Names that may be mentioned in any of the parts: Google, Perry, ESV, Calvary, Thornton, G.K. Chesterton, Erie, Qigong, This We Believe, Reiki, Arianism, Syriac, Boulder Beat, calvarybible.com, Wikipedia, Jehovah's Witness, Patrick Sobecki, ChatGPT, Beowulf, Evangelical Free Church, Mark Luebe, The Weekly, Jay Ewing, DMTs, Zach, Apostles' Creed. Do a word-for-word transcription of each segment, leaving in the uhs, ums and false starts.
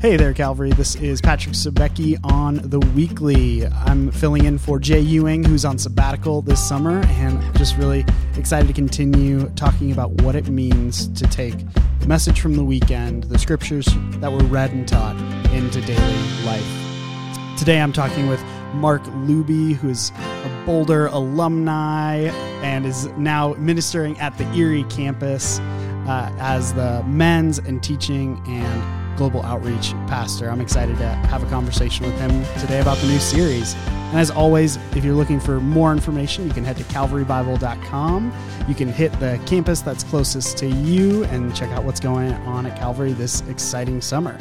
Hey there, Calvary. This is Patrick Sobecki on The Weekly. I'm filling in for Jay Ewing, who's on sabbatical this summer, and I'm just really excited to continue talking about what it means to take the message from the weekend, the scriptures that were read and taught, into daily life. Today I'm talking with Mark Luebe, who is a Boulder alumni and is now ministering at the Erie campus uh, as the men's and teaching and global outreach pastor. I'm excited to have a conversation with him today about the new series. And as always, if you're looking for more information, you can head to calvary bible dot com. You can hit the campus that's closest to you and check out what's going on at Calvary this exciting summer.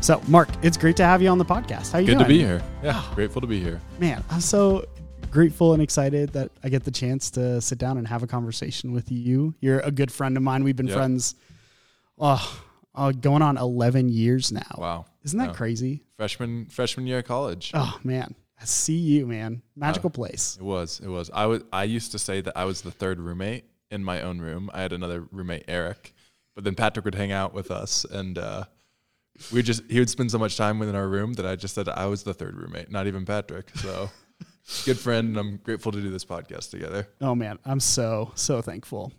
So, Mark, it's great to have you on the podcast. How are you Good doing? Good to be here. Yeah, oh, grateful to be here. Man, I'm so grateful and excited that I get the chance to sit down and have a conversation with you. You're a good friend of mine. We've been yep. friends oh, oh, going on eleven years now. Wow. Isn't that yeah. crazy? Freshman, freshman year of college. Oh, man. See you, man. Magical uh, place. It was. It was. I was. I used to say that I was the third roommate in my own room. I had another roommate, Eric, but then Patrick would hang out with us, and uh, we just he would spend so much time within our room that I just said I was the third roommate, not even Patrick. So, good friend, and I'm grateful to do this podcast together. Oh man, I'm so so thankful.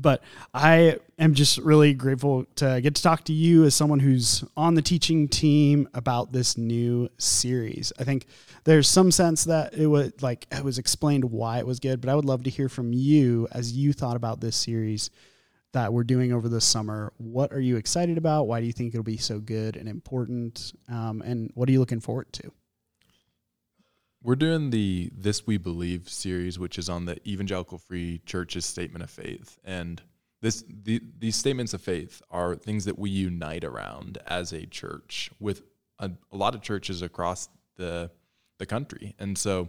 But I am just really grateful to get to talk to you as someone who's on the teaching team about this new series. I think there's some sense that it was like it was explained why it was good, but I would love to hear from you as you thought about this series that we're doing over the summer. What are you excited about? Why do you think it'll be so good and important? Um, and what are you looking forward to? We're doing the This We Believe series, which is on the Evangelical Free Church's statement of faith. And this the, these statements of faith are things that we unite around as a church with a, a lot of churches across the the country. And so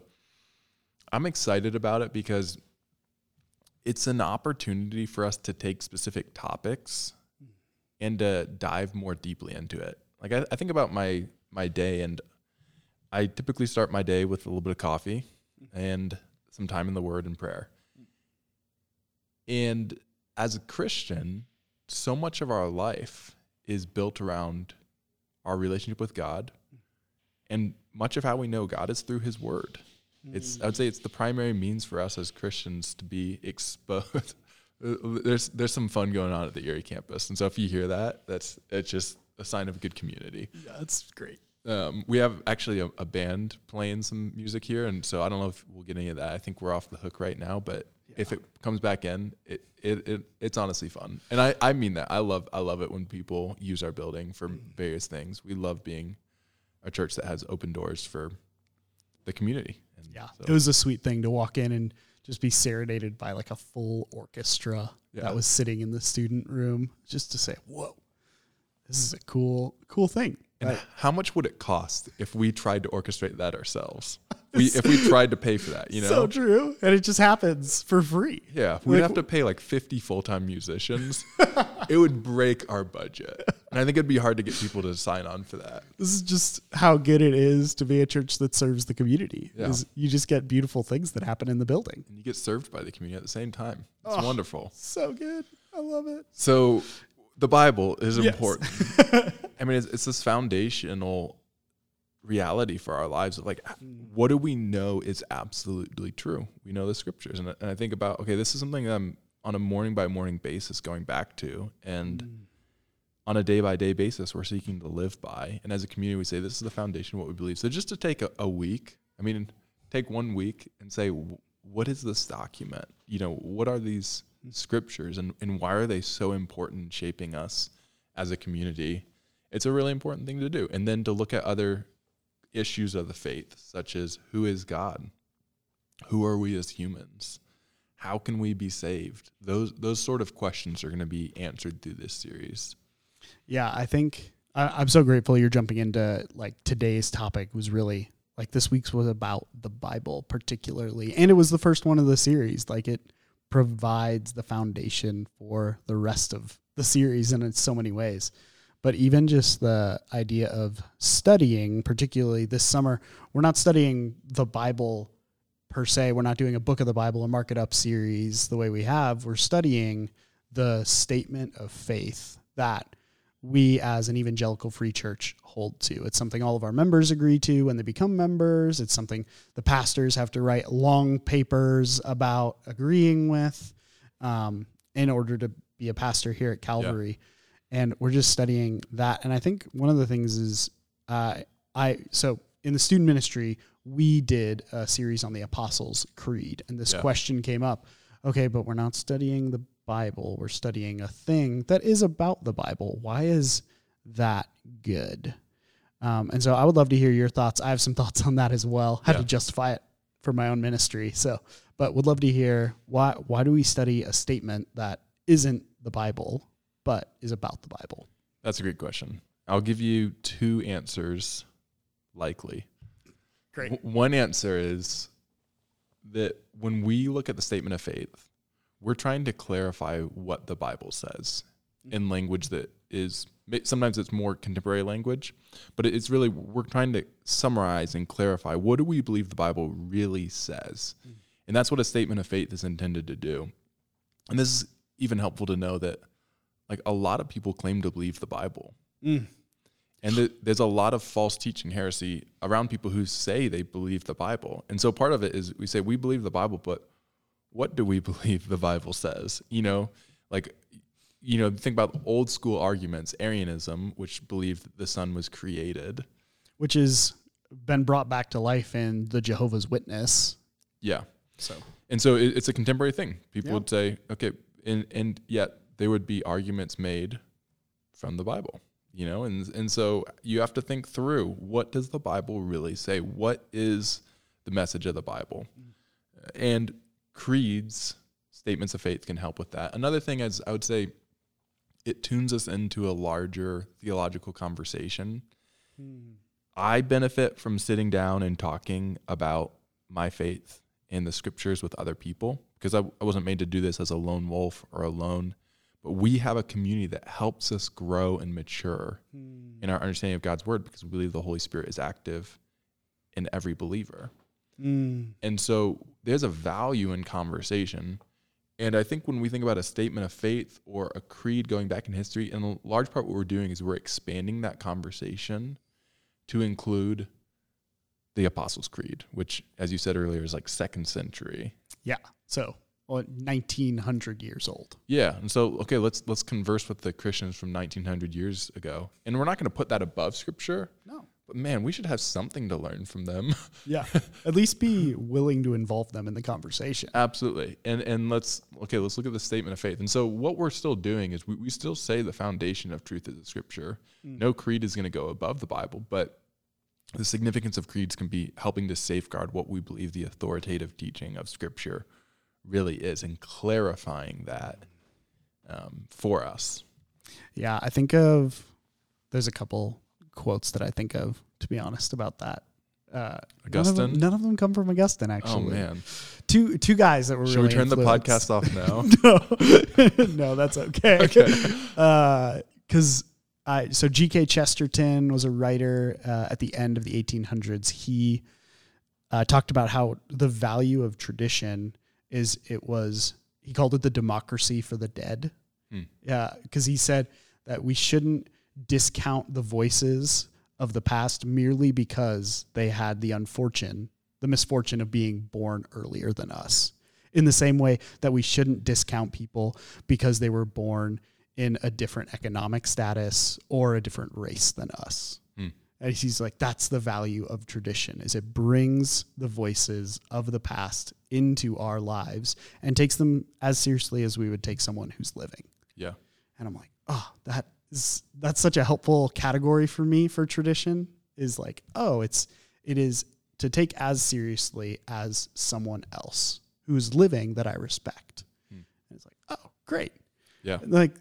I'm excited about it because it's an opportunity for us to take specific topics and to dive more deeply into it. Like I, I think about my my day, and I typically start my day with a little bit of coffee and some time in the Word and prayer. And as a Christian, so much of our life is built around our relationship with God, and much of how we know God is through His Word. It's I would say it's the primary means for us as Christians to be exposed. there's there's some fun going on at the Erie campus, and so if you hear that, that's it's just a sign of a good community. Yeah, that's great. Um, we have actually a, a band playing some music here, and so I don't know if we'll get any of that. I think we're off the hook right now, but yeah. if it comes back in, it, it it it's honestly fun. And I, I mean that. I love I love it when people use our building for mm. various things. We love being a church that has open doors for the community. And yeah, so. It was a sweet thing to walk in and just be serenaded by like a full orchestra yeah. that was sitting in the student room, just to say, whoa, this is a cool, cool thing. And how much would it cost if we tried to orchestrate that ourselves? We, if we tried to pay for that, you know? So true. And it just happens for free. Yeah. We'd like, have to pay like fifty full-time musicians. It would break our budget. And I think it'd be hard to get people to sign on for that. This is just how good it is to be a church that serves the community. Yeah. Is you just get beautiful things that happen in the building. And you get served by the community at the same time. It's oh, wonderful. So good. I love it. So the Bible is yes. important. I mean, it's, it's this foundational reality for our lives. Like, what do we know is absolutely true? We know the scriptures. And I, and I think about, okay, this is something that I'm on a morning by morning basis going back to, and mm. on a day by day basis, we're seeking to live by. And as a community, we say, this is the foundation of what we believe. So just to take a, a week, I mean, take one week and say, what is this document? You know, what are these scriptures, and, and why are they so important in shaping us as a community? It's a really important thing to do. And then to look at other issues of the faith, such as who is God? Who are we as humans? How can we be saved? Those those sort of questions are going to be answered through this series. Yeah, I think I, I'm so grateful you're jumping into like today's topic was really like this week's was about the Bible particularly. And it was the first one of the series. Like it provides the foundation for the rest of the series in so many ways. But even just the idea of studying, particularly this summer, we're not studying the Bible per se. We're not doing a book of the Bible and mark it up series the way we have. We're studying the statement of faith that we as an Evangelical Free Church hold to. It's something all of our members agree to when they become members. It's something the pastors have to write long papers about agreeing with um, in order to be a pastor here at Calvary. Yeah. And we're just studying that. And I think one of the things is uh, I, so in the student ministry, we did a series on the Apostles' Creed. And this yeah. question came up, okay, but we're not studying the Bible. We're studying a thing that is about the Bible. Why is that good? Um, and so I would love to hear your thoughts. I have some thoughts on that as well, how yeah. to justify it for my own ministry. So, but would love to hear why, why do we study a statement that isn't the Bible, but is about the Bible? That's a great question. I'll give you two answers, likely. Great. W- one answer is that when we look at the statement of faith, we're trying to clarify what the Bible says in language that is, sometimes it's more contemporary language, but it's really, we're trying to summarize and clarify what do we believe the Bible really says. Mm. And that's what a statement of faith is intended to do. And this is even helpful to know that like a lot of people claim to believe the Bible. Mm. And th- there's a lot of false teaching, heresy around people who say they believe the Bible. And so part of it is we say we believe the Bible, but what do we believe the Bible says? You know, like, you know, think about old school arguments, Arianism, which believed that the sun was created. Which has been brought back to life in the Jehovah's Witness. Yeah. So, and so it, it's a contemporary thing. People yeah. would say, okay, and, and yet there would be arguments made from the Bible, you know? And, and so you have to think through, what does the Bible really say? What is the message of the Bible? And creeds, statements of faith can help with that. Another thing is, I would say, it tunes us into a larger theological conversation. Mm. I benefit from sitting down and talking about my faith and the scriptures with other people, because I, I wasn't made to do this as a lone wolf or alone, but we have a community that helps us grow and mature mm. in our understanding of God's word, because we believe the Holy Spirit is active in every believer. Mm. And so there's a value in conversation. And I think when we think about a statement of faith or a creed going back in history, in a large part what we're doing is we're expanding that conversation to include the Apostles' Creed, which, as you said earlier, is like second century. Yeah. So well, nineteen hundred years old. Yeah. And so, okay, let's let's converse with the Christians from nineteen hundred years ago. And we're not going to put that above Scripture. No. But man, we should have something to learn from them. Yeah. At least be willing to involve them in the conversation. Absolutely. And and let's, okay, let's look at the statement of faith. And so what we're still doing is we, we still say the foundation of truth is the scripture. Mm. No creed is going to go above the Bible, but the significance of creeds can be helping to safeguard what we believe the authoritative teaching of scripture really is and clarifying that um, for us. Yeah. I think of, there's a couple quotes that I think of, to be honest, about that. Uh, Augustine? None of them, none of them come from Augustine, actually. Oh, man. Two two guys that were Should really Should we turn influenced. The podcast off now? No. No, that's okay. Okay. Because, uh, I so G K Chesterton was a writer uh, at the end of the eighteen hundreds. He uh, talked about how the value of tradition is it was, he called it the democracy for the dead. Hmm. Yeah, because he said that we shouldn't discount the voices of the past merely because they had the unfortune, the misfortune of being born earlier than us. In the same way that we shouldn't discount people because they were born in a different economic status or a different race than us. Mm. And he's like, that's the value of tradition, is it brings the voices of the past into our lives and takes them as seriously as we would take someone who's living. Yeah. And I'm like, oh, that Is, that's such a helpful category for me for tradition is like, oh, it's, it is to take as seriously as someone else who's living that I respect. Hmm. And it's like, oh, great. Yeah. And like,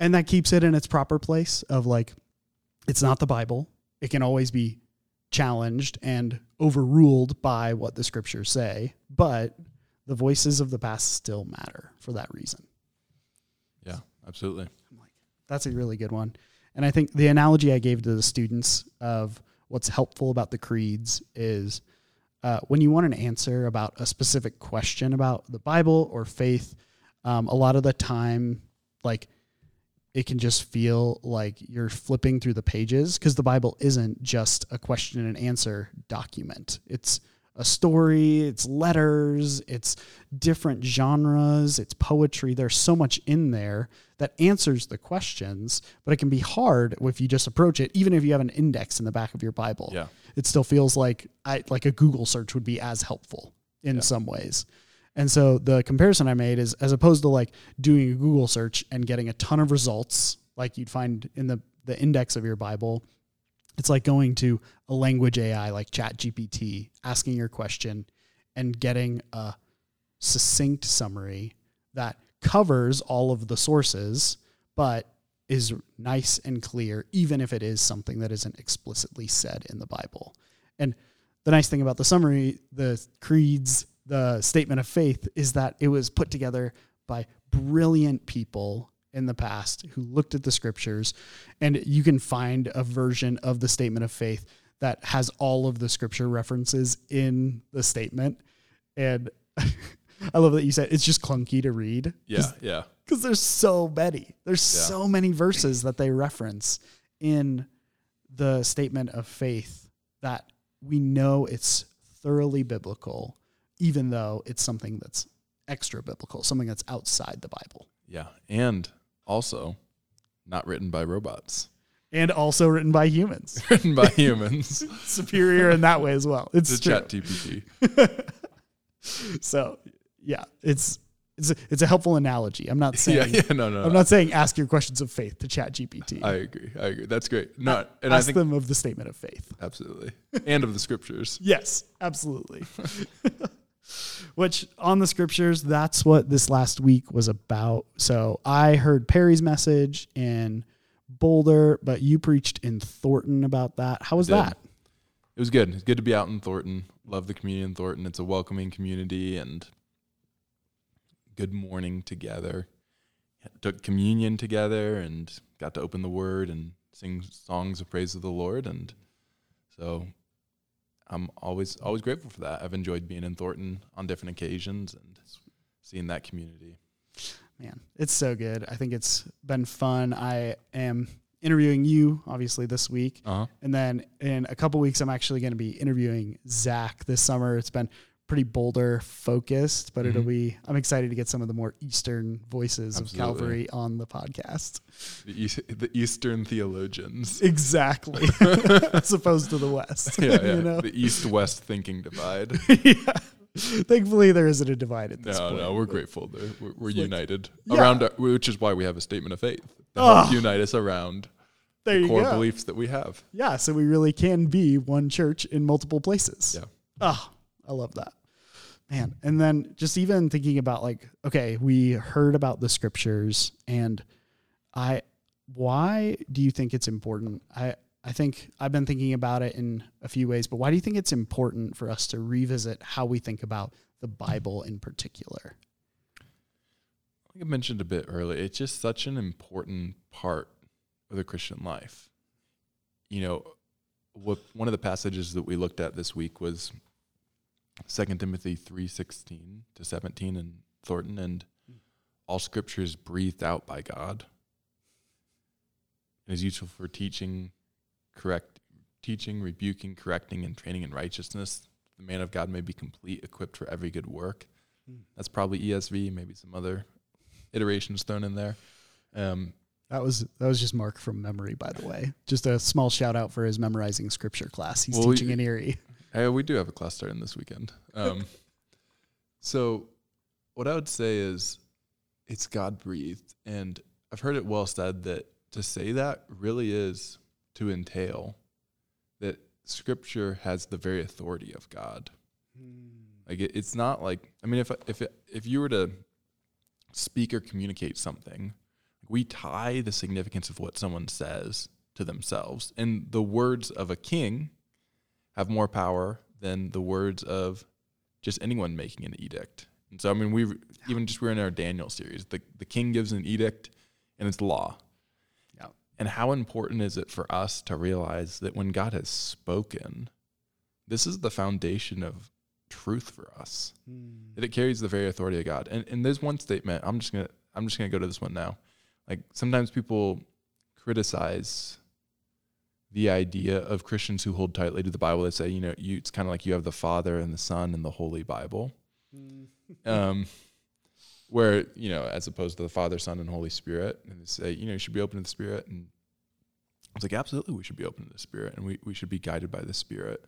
and that keeps it in its proper place of like, it's not the Bible. It can always be challenged and overruled by what the scriptures say, but the voices of the past still matter for that reason. Yeah, absolutely. That's a really good one. And I think the analogy I gave to the students of what's helpful about the creeds is uh, when you want an answer about a specific question about the Bible or faith, um, a lot of the time, like it can just feel like you're flipping through the pages, because the Bible isn't just a question and answer document. It's a story, it's letters, it's different genres, it's poetry. There's so much in there that answers the questions, but it can be hard if you just approach it, even if you have an index in the back of your Bible. Yeah. It still feels like I, like a Google search would be as helpful in yeah. some ways. And so the comparison I made is, as opposed to like doing a Google search and getting a ton of results like you'd find in the, the index of your Bible, it's like going to a language A I like ChatGPT, asking your question and getting a succinct summary that covers all of the sources, but is nice and clear, even if it is something that isn't explicitly said in the Bible. And the nice thing about the summary, the creeds, the statement of faith, is that it was put together by brilliant people in the past who looked at the scriptures, and you can find a version of the statement of faith that has all of the scripture references in the statement. And I love that you said it's just clunky to read. Yeah. Cause, yeah. Cause there's so many, there's yeah. so many verses that they reference in the statement of faith that we know it's thoroughly biblical, even though it's something that's extra biblical, something that's outside the Bible. Yeah. And also not written by robots. And also written by humans. Written by humans. Superior in that way as well. It's true. ChatGPT. So yeah, it's, it's a, it's a helpful analogy. I'm not saying, yeah, yeah, no, no, I'm no. not saying ask your questions of faith to ChatGPT. I agree. I agree. That's great. Not and ask I think, them of the statement of faith. Absolutely. And of the scriptures. Yes, absolutely. Which, on the scriptures, that's what this last week was about. So I heard Perry's message in Boulder, but you preached in Thornton about that. How was that? It was good. It's good to be out in Thornton. Love the community in Thornton. It's a welcoming community, and good morning together. Took communion together and got to open the word and sing songs of praise of the Lord. And so I'm always always grateful for that. I've enjoyed being in Thornton on different occasions and seeing that community. Man, it's so good. I think it's been fun. I am interviewing you, obviously, this week. Uh-huh. And then in a couple weeks, I'm actually going to be interviewing Zach this summer. It's been pretty Boulder-focused, but mm-hmm. it'll be. I'm excited to get some of the more Eastern voices Absolutely. Of Calvary on the podcast. The, East, the Eastern theologians. Exactly. As opposed to the West. Yeah, yeah. You know? The East-West thinking divide. Yeah. Thankfully, there isn't a divide at this no, point. No, no, we're grateful. We're, we're united. Like, around, yeah. our, which is why we have a statement of faith. That oh. unite us around there the you core go. Beliefs that we have. Yeah, so we really can be one church in multiple places. Yeah. Oh, I love that, man. And then just even thinking about like, okay, we heard about the scriptures, and I, why do you think it's important? I, I think I've been thinking about it in a few ways, but why do you think it's important for us to revisit how we think about the Bible in particular? I think I mentioned a bit earlier, it's just such an important part of the Christian life. You know, what, one of the passages that we looked at this week was Second Timothy three sixteen to seventeen in Thornton, and all scripture is breathed out by God and is useful for teaching, correct, teaching, rebuking, correcting, and training in righteousness. The man of God may be complete, equipped for every good work. Hmm. That's probably E S V, maybe some other iterations thrown in there. Um, That was that was just Mark from memory, by the way. Just a small shout out for his memorizing scripture class. He's well, teaching we, in Erie. Hey, we do have a class starting this weekend. Um, so what I would say is it's God-breathed. And I've heard it well said that to say that really is to entail that scripture has the very authority of God. Mm. Like it, it's not like, I mean, if if it, if you were to speak or communicate something, we tie the significance of what someone says to themselves. And the words of a king have more power than the words of just anyone making an edict. And so, I mean, we even just we're in our Daniel series. The, the king gives an edict, and it's law. Yeah. And how important is it for us to realize that when God has spoken, this is the foundation of truth for us, mm. that it carries the very authority of God. And, and there's one statement. I'm just gonna I'm just gonna go to this one now. Like, sometimes people criticize the idea of Christians who hold tightly to the Bible. They say, you know, you, it's kind of like you have the Father and the Son and the Holy Bible. um, where, you know, as opposed to the Father, Son, and Holy Spirit. And they say, you know, you should be open to the Spirit. And I was like, absolutely, we should be open to the Spirit. And we, we should be guided by the Spirit.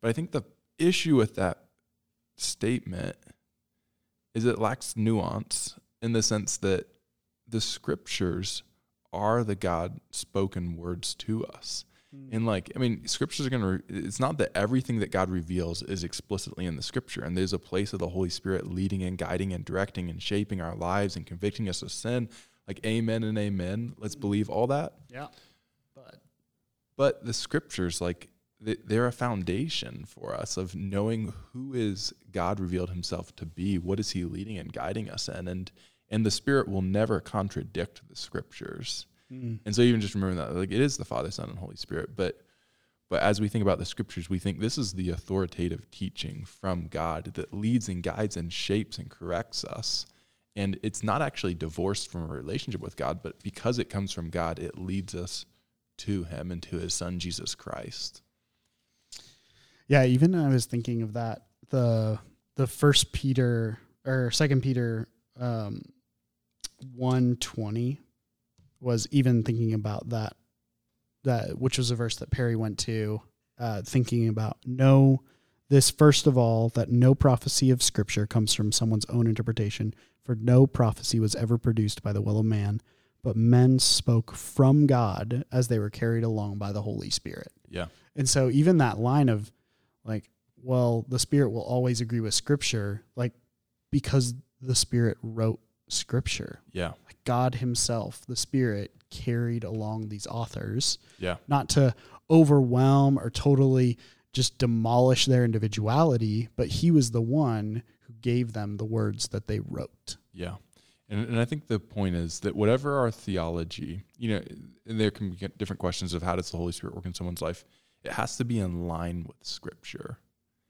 But I think the issue with that statement is it lacks nuance in the sense that the Scriptures are the God spoken words to us. Mm. And like, I mean, Scriptures are going to, re- it's not that everything that God reveals is explicitly in the Scripture, and there's a place of the Holy Spirit leading and guiding and directing and shaping our lives and convicting us of sin. Like, amen and amen. Let's mm. believe all that. Yeah. But, but the Scriptures, like, they're a foundation for us of knowing who is God revealed himself to be, what is he leading and guiding us in, and and the Spirit will never contradict the Scriptures. Mm. And so even just remember that, like, it is the Father, Son, and Holy Spirit, but but as we think about the Scriptures, we think this is the authoritative teaching from God that leads and guides and shapes and corrects us. And it's not actually divorced from a relationship with God, but because it comes from God, it leads us to him and to his Son, Jesus Christ. Yeah, even I was thinking of that, the the first Peter or second Peter um one twenty was even thinking about that, that which was a verse that Perry went to, uh, thinking about, know this first of all, that no prophecy of Scripture comes from someone's own interpretation, for no prophecy was ever produced by the will of man, but men spoke from God as they were carried along by the Holy Spirit. Yeah. And so even that line of, like, well, the Spirit will always agree with Scripture, like, because the Spirit wrote Scripture. Yeah. Like, God himself, the Spirit, carried along these authors. Yeah. Not to overwhelm or totally just demolish their individuality, but he was the one who gave them the words that they wrote. Yeah. And, and I think the point is that whatever our theology, you know, and there can be different questions of how does the Holy Spirit work in someone's life, it has to be in line with Scripture,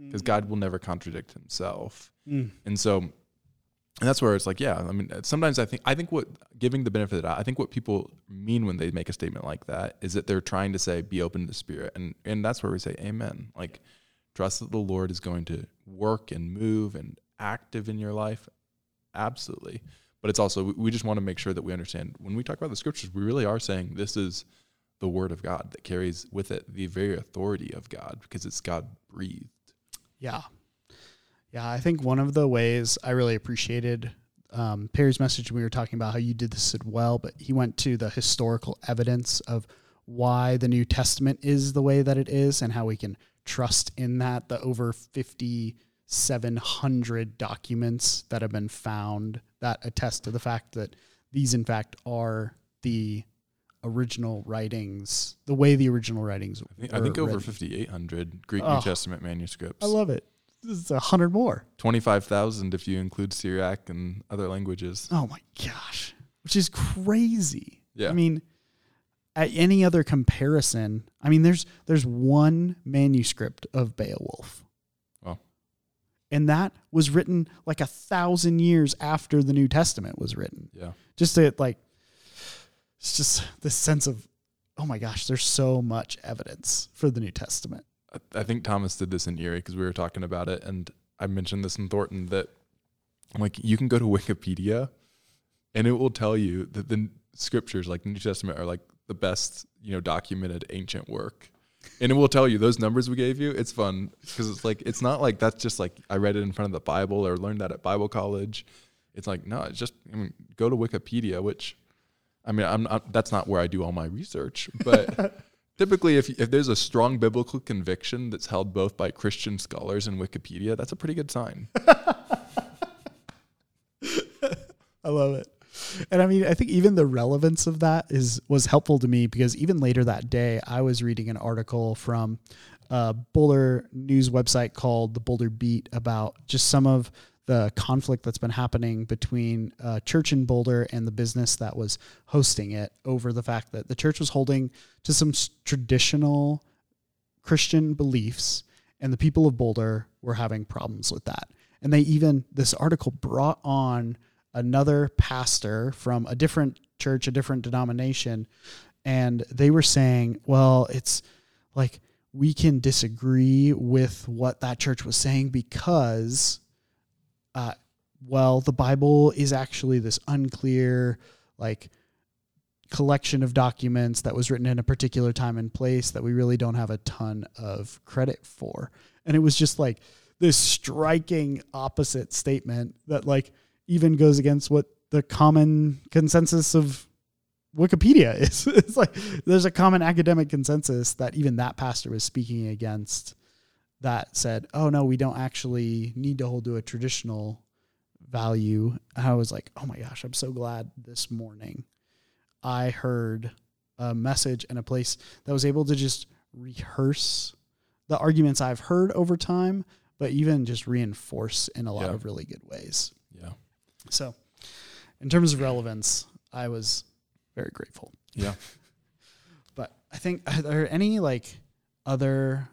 because mm. God will never contradict himself. Mm. And so, and that's where it's like, yeah, I mean, sometimes I think, I think what, giving the benefit of the doubt, I think what people mean when they make a statement like that is that they're trying to say, be open to the Spirit. And, and that's where we say, amen. Like, trust that the Lord is going to work and move and active in your life. Absolutely. But it's also, we just want to make sure that we understand when we talk about the Scriptures, we really are saying this is the Word of God that carries with it the very authority of God, because it's God breathed. Yeah. Yeah. I think one of the ways I really appreciated um, Perry's message, we were talking about how you did this as well, but he went to the historical evidence of why the New Testament is the way that it is and how we can trust in that, the over fifty-seven hundred documents that have been found that attest to the fact that these, in fact, are the original writings, the way the original writings I think, were I think over fifty-eight hundred Greek oh, New Testament manuscripts. I love it. This is one hundred more. twenty-five thousand if you include Syriac and other languages. Oh, my gosh, which is crazy. Yeah. I mean, at any other comparison, I mean, there's there's one manuscript of Beowulf. And that was written like a thousand years after the New Testament was written. Yeah. Just to, like, it's just this sense of, oh my gosh, there's so much evidence for the New Testament. I, I think Thomas did this in Erie because we were talking about it. And I mentioned this in Thornton that, like, you can go to Wikipedia and it will tell you that the Scriptures, like the New Testament, are like the best, you know, documented ancient work. And it will tell you those numbers we gave you. It's fun because it's like, it's not like that's just like I read it in front of the Bible or learned that at Bible college. It's like, no, it's just, I mean, go to Wikipedia, which, I mean, I'm not, that's not where I do all my research, but typically if if there's a strong biblical conviction that's held both by Christian scholars and Wikipedia, that's a pretty good sign. I love it. And I mean, I think even the relevance of that is was helpful to me, because even later that day, I was reading an article from a Boulder news website called the Boulder Beat about just some of the conflict that's been happening between a church in Boulder and the business that was hosting it over the fact that the church was holding to some traditional Christian beliefs, and the people of Boulder were having problems with that. And they even, this article brought on another pastor from a different church, a different denomination, and they were saying, well, it's like we can disagree with what that church was saying because, uh, well, the Bible is actually this unclear, like, collection of documents that was written in a particular time and place that we really don't have a ton of credit for. And it was just like this striking opposite statement that like even goes against what the common consensus of Wikipedia is. It's like there's a common academic consensus that even that pastor was speaking against that said, oh no, we don't actually need to hold to a traditional value. And I was like, oh my gosh, I'm so glad this morning I heard a message in a place that was able to just rehearse the arguments I've heard over time, but even just reinforce in a lot yeah. of really good ways. Yeah. So in terms of relevance, I was very grateful. Yeah. But I think, are there any like other,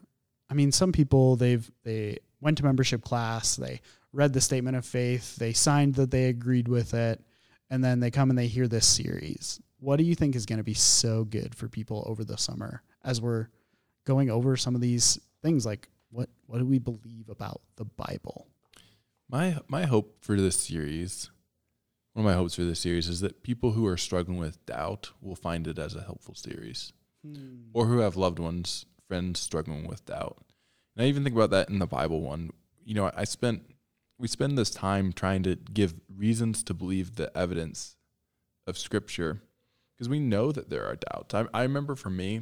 I mean, some people they've, they went to membership class, they read the statement of faith, they signed that they agreed with it. And then they come and they hear this series. What do you think is going to be so good for people over the summer as we're going over some of these things? Like what, what do we believe about the Bible? My, my hope for this series, one of my hopes for this series is that people who are struggling with doubt will find it as a helpful series hmm. or who have loved ones, friends struggling with doubt. And I even think about that in the Bible one, you know, I spent, we spend this time trying to give reasons to believe the evidence of Scripture because we know that there are doubts. I, I remember for me,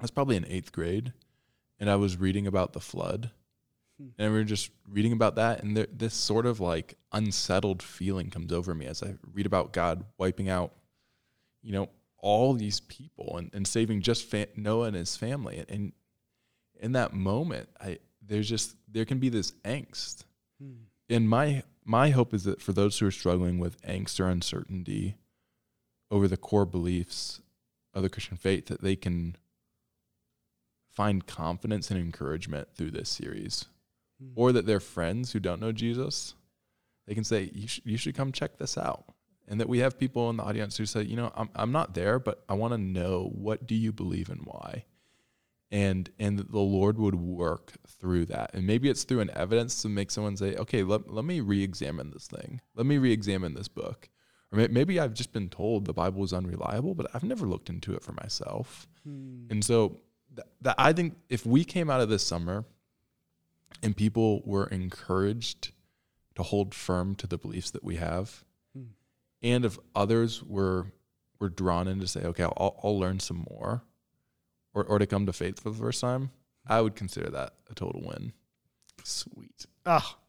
I was probably in eighth grade, and I was reading about the flood, hmm. and we were just reading about that, and there, this sort of like unsettled feeling comes over me as I read about God wiping out, you know, all these people and, and saving just fa- Noah and his family. And, and in that moment, I there's just there can be this angst. And my my hope is that for those who are struggling with angst or uncertainty over the core beliefs of the Christian faith, that they can find confidence and encouragement through this series. Mm. Or that their friends who don't know Jesus, they can say, you, sh- you should come check this out. And that we have people in the audience who say, you know, I'm I'm not there, but I want to know, what do you believe and why? And and the Lord would work through that. And maybe it's through an evidence to make someone say, okay, let, let me re-examine this thing. Let me re-examine this book. Or may, maybe I've just been told the Bible is unreliable, but I've never looked into it for myself. Hmm. And so th- that I think if we came out of this summer and people were encouraged to hold firm to the beliefs that we have, hmm. and if others were, were drawn in to say, okay, I'll, I'll learn some more, Or, or to come to faith for the first time, I would consider that a total win. Sweet. Ah, oh,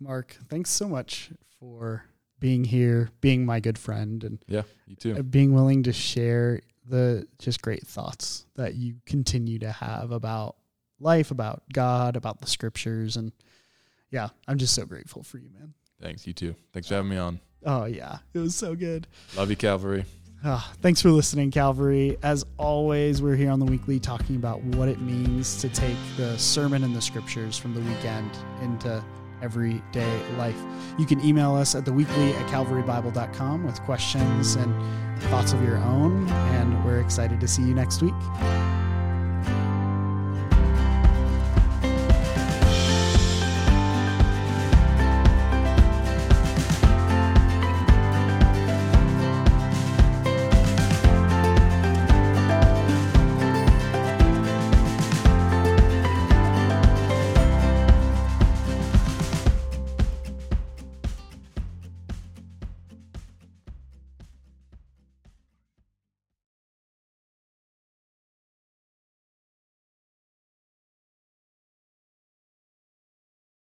Mark, thanks so much for being here, being my good friend, and yeah, you too. Being willing to share the just great thoughts that you continue to have about life, about God, about the Scriptures, and yeah, I'm just so grateful for you, man. Thanks, you too. Thanks for having me on. Oh yeah, it was so good. Love you, Calvary. Oh, thanks for listening, Calvary. As always, we're here on The Weekly talking about what it means to take the sermon and the Scriptures from the weekend into everyday life. You can email us at the weekly at calvary bible dot com with questions and thoughts of your own, and we're excited to see you next week.